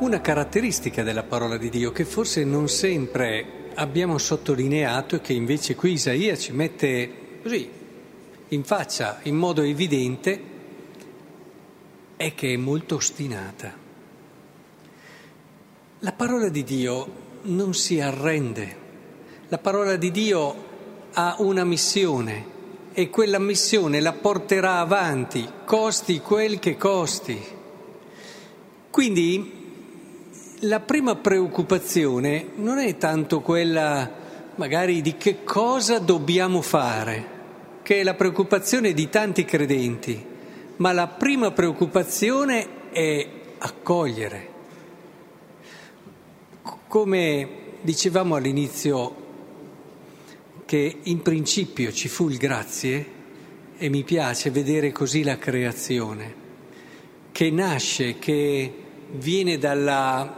una caratteristica della parola di Dio che forse non sempre abbiamo sottolineato e che invece qui Isaia ci mette così in faccia in modo evidente, è che è molto ostinata. La parola di Dio non si arrende, la parola di Dio ha una missione e quella missione la porterà avanti, costi quel che costi. Quindi la prima preoccupazione non è tanto quella magari di che cosa dobbiamo fare, che è la preoccupazione di tanti credenti, ma la prima preoccupazione è accogliere. Come dicevamo all'inizio, che in principio ci fu il grazie, e mi piace vedere così la creazione, che nasce, che viene dalla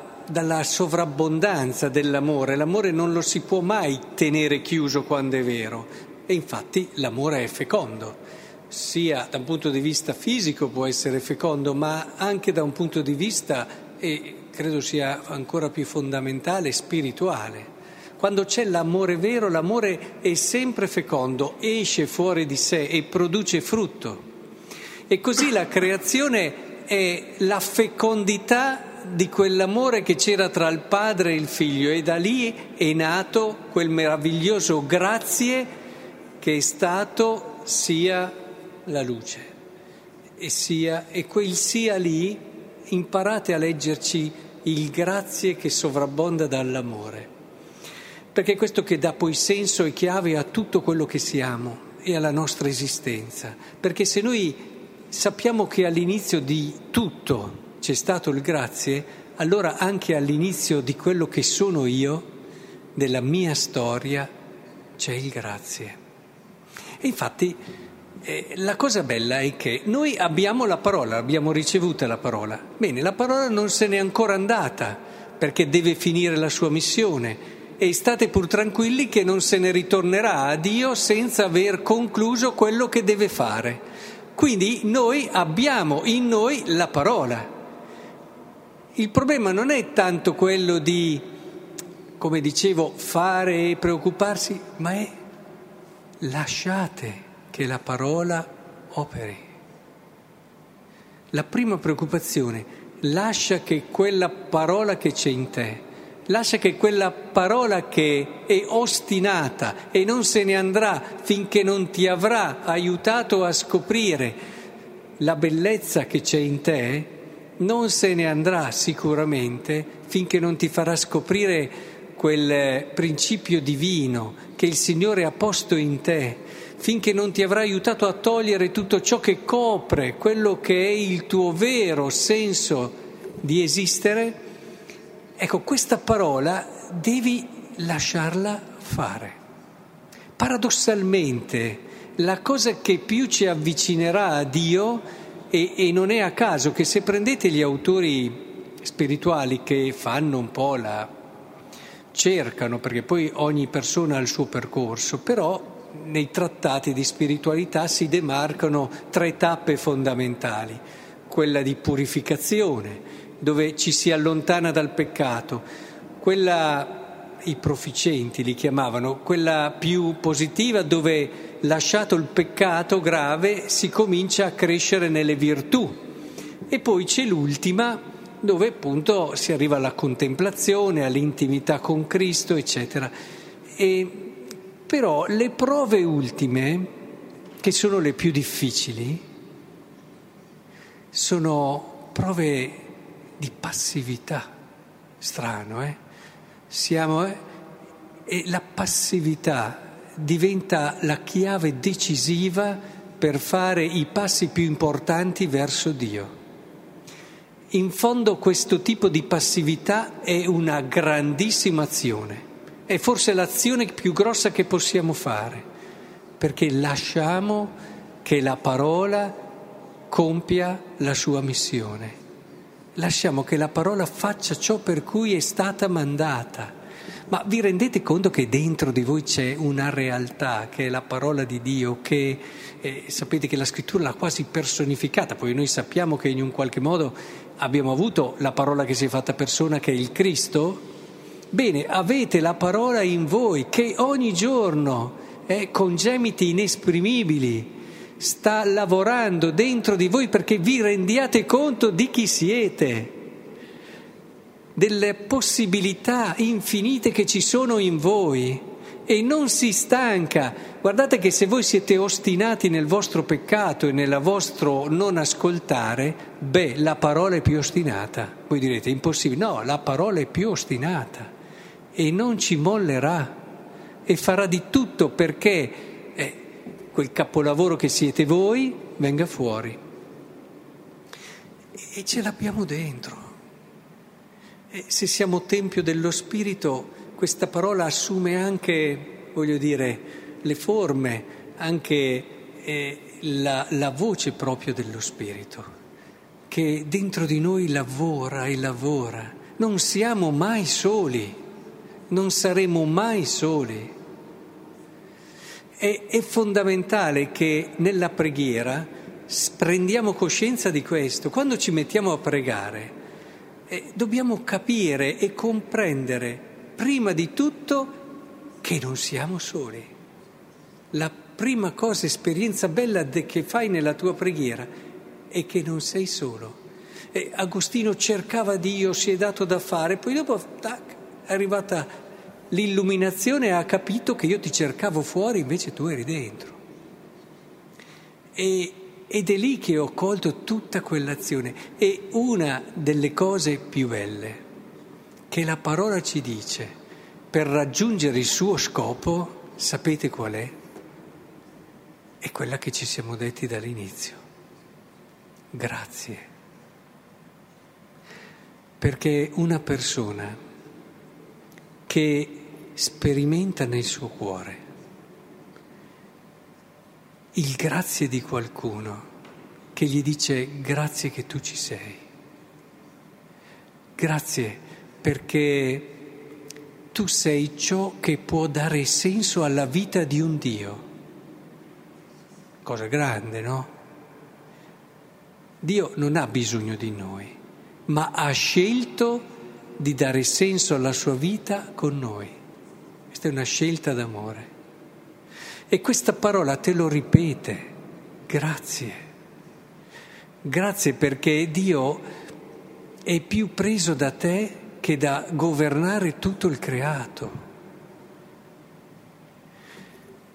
sovrabbondanza dell'amore. L'amore non lo si può mai tenere chiuso quando è vero, e infatti l'amore è fecondo, sia da un punto di vista fisico può essere fecondo, ma anche da un punto di vista, e credo sia ancora più fondamentale, spirituale. Quando c'è l'amore vero, l'amore è sempre fecondo, esce fuori di sé e produce frutto. E così la creazione è la fecondità di quell'amore che c'era tra il padre e il figlio, e da lì è nato quel meraviglioso grazie che è stato sia la luce e quel sia lì. Imparate a leggerci il grazie che sovrabbonda dall'amore. Perché è questo che dà poi senso e chiave a tutto quello che siamo e alla nostra esistenza. Perché se noi sappiamo che all'inizio di tutto c'è stato il grazie, allora anche all'inizio di quello che sono io, della mia storia, c'è il grazie. E infatti la cosa bella è che noi abbiamo la parola, abbiamo ricevuta la parola. Bene, la parola non se n'è ancora andata, perché deve finire la sua missione. E state pur tranquilli che non se ne ritornerà a Dio senza aver concluso quello che deve fare. Quindi noi abbiamo in noi la parola. Il problema non è tanto quello di, come dicevo, fare e preoccuparsi, ma è lasciate che la parola operi. La prima preoccupazione, lascia che quella parola che c'è in te, lascia che quella parola che è ostinata e non se ne andrà finché non ti avrà aiutato a scoprire la bellezza che c'è in te, non se ne andrà sicuramente finché non ti farà scoprire quel principio divino che il Signore ha posto in te, finché non ti avrà aiutato a togliere tutto ciò che copre quello che è il tuo vero senso di esistere. Ecco, questa parola devi lasciarla fare. Paradossalmente, la cosa che più ci avvicinerà a Dio, e non è a caso che se prendete gli autori spirituali che fanno un po' la cercano, perché poi ogni persona ha il suo percorso, però nei trattati di spiritualità si demarcano tre tappe fondamentali. Quella di purificazione, dove ci si allontana dal peccato, quella, i proficenti li chiamavano, quella più positiva dove, lasciato il peccato grave, si comincia a crescere nelle virtù, e poi c'è l'ultima dove appunto si arriva alla contemplazione, all'intimità con Cristo, eccetera. Però le prove ultime, che sono le più difficili, sono prove di passività, strano, e la passività diventa la chiave decisiva per fare i passi più importanti verso Dio. In fondo questo tipo di passività è una grandissima azione, è forse l'azione più grossa che possiamo fare, perché lasciamo che la parola compia la sua missione. Lasciamo che la parola faccia ciò per cui è stata mandata, Ma vi rendete conto che dentro di voi c'è una realtà, che è la parola di Dio, che sapete che la Scrittura l'ha quasi personificata, poi noi sappiamo che in un qualche modo abbiamo avuto la parola che si è fatta persona, che è il Cristo. Bene, avete la parola in voi, che ogni giorno, con gemiti inesprimibili, sta lavorando dentro di voi perché vi rendiate conto di chi siete, delle possibilità infinite che ci sono in voi, e non si stanca. Guardate che se voi siete ostinati nel vostro peccato e nel vostro non ascoltare, beh, la parola è più ostinata. Voi direte, impossibile. No, la parola è più ostinata e non ci mollerà e farà di tutto perché quel capolavoro che siete voi venga fuori. E ce l'abbiamo dentro. E se siamo tempio dello Spirito, questa parola assume anche, voglio dire, le forme, anche la voce proprio dello Spirito, che dentro di noi lavora e lavora. Non siamo mai soli, non saremo mai soli. È fondamentale che nella preghiera prendiamo coscienza di questo. Quando ci mettiamo a pregare, dobbiamo capire e comprendere prima di tutto che non siamo soli. La prima cosa, esperienza bella che fai nella tua preghiera è che non sei solo. Agostino cercava Dio, si è dato da fare, poi dopo tac, è arrivata l'illuminazione e ha capito che io ti cercavo fuori, invece tu eri dentro. Ed è lì che ho colto tutta quell'azione. E una delle cose più belle che la parola ci dice per raggiungere il suo scopo, sapete qual è? È quella che ci siamo detti dall'inizio. Grazie. Perché una persona che sperimenta nel suo cuore il grazie di qualcuno che gli dice grazie che tu ci sei, grazie perché tu sei ciò che può dare senso alla vita di un Dio. Cosa grande, no? Dio non ha bisogno di noi, ma ha scelto di dare senso alla sua vita con noi. Questa è una scelta d'amore. E questa parola te lo ripete, grazie. Grazie perché Dio è più preso da te che da governare tutto il creato.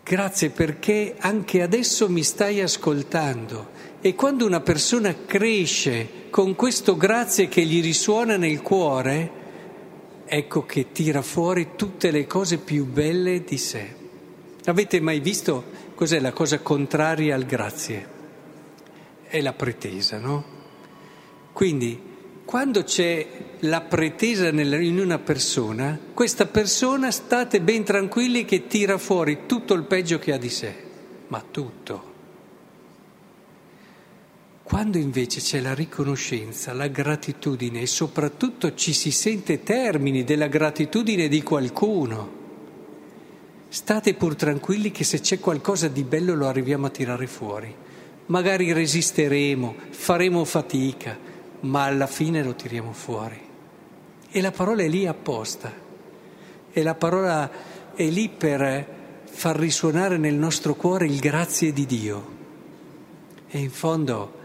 Grazie perché anche adesso mi stai ascoltando. E quando una persona cresce con questo grazie che gli risuona nel cuore, ecco che tira fuori tutte le cose più belle di sé. Avete mai visto cos'è la cosa contraria al grazie? È la pretesa, no? Quindi, quando c'è la pretesa in una persona, questa persona, state ben tranquilli che tira fuori tutto il peggio che ha di sé, ma tutto. Quando invece c'è la riconoscenza, la gratitudine e soprattutto ci si sente termini della gratitudine di qualcuno, state pur tranquilli che se c'è qualcosa di bello lo arriviamo a tirare fuori. Magari resisteremo, faremo fatica, ma alla fine lo tiriamo fuori. E la parola è lì apposta. E la parola è lì per far risuonare nel nostro cuore il grazie di Dio. E in fondo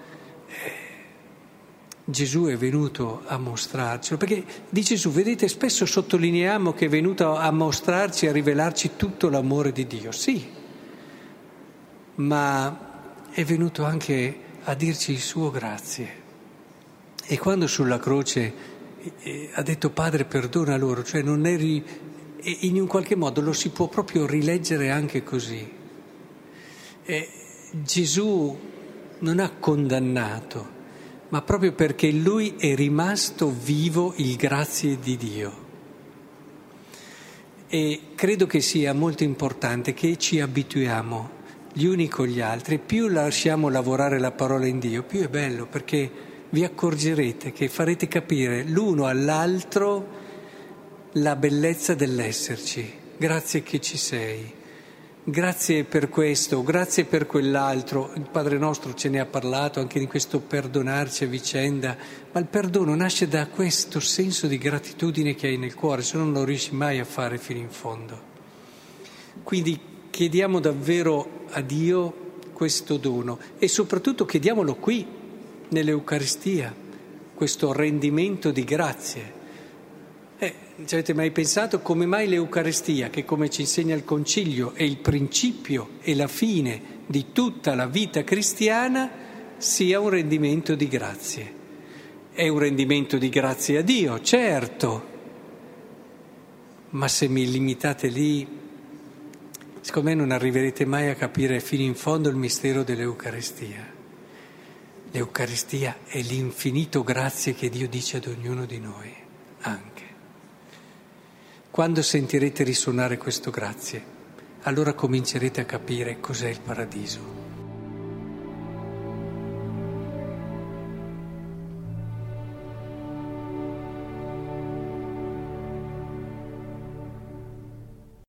Gesù è venuto a mostrarcelo, perché di Gesù, vedete, spesso sottolineiamo che è venuto a mostrarci, a rivelarci tutto l'amore di Dio, sì, ma è venuto anche a dirci il suo grazie. E quando sulla croce ha detto Padre perdona loro, cioè non eri, in un qualche modo lo si può proprio rileggere anche così. Gesù non ha condannato, ma proprio perché lui è rimasto vivo il grazie di Dio. E credo che sia molto importante che ci abituiamo gli uni con gli altri. Più lasciamo lavorare la parola in Dio, più è bello, perché vi accorgerete che farete capire l'uno all'altro la bellezza dell'esserci. Grazie che ci sei, grazie per questo, grazie per quell'altro. Il Padre nostro ce ne ha parlato anche di questo perdonarci a vicenda, ma il perdono nasce da questo senso di gratitudine che hai nel cuore, se no non lo riesci mai a fare fino in fondo. Quindi chiediamo davvero a Dio questo dono e soprattutto chiediamolo qui, nell'Eucaristia, questo rendimento di grazie. Ci avete mai pensato come mai l'Eucaristia, che come ci insegna il Concilio è il principio e la fine di tutta la vita cristiana, sia un rendimento di grazie? È un rendimento di grazie a Dio, certo, ma se mi limitate lì, secondo me non arriverete mai a capire fino in fondo il mistero dell'Eucaristia. L'Eucaristia è l'infinito grazie che Dio dice ad ognuno di noi, anche. Quando sentirete risuonare questo grazie, allora comincerete a capire cos'è il paradiso.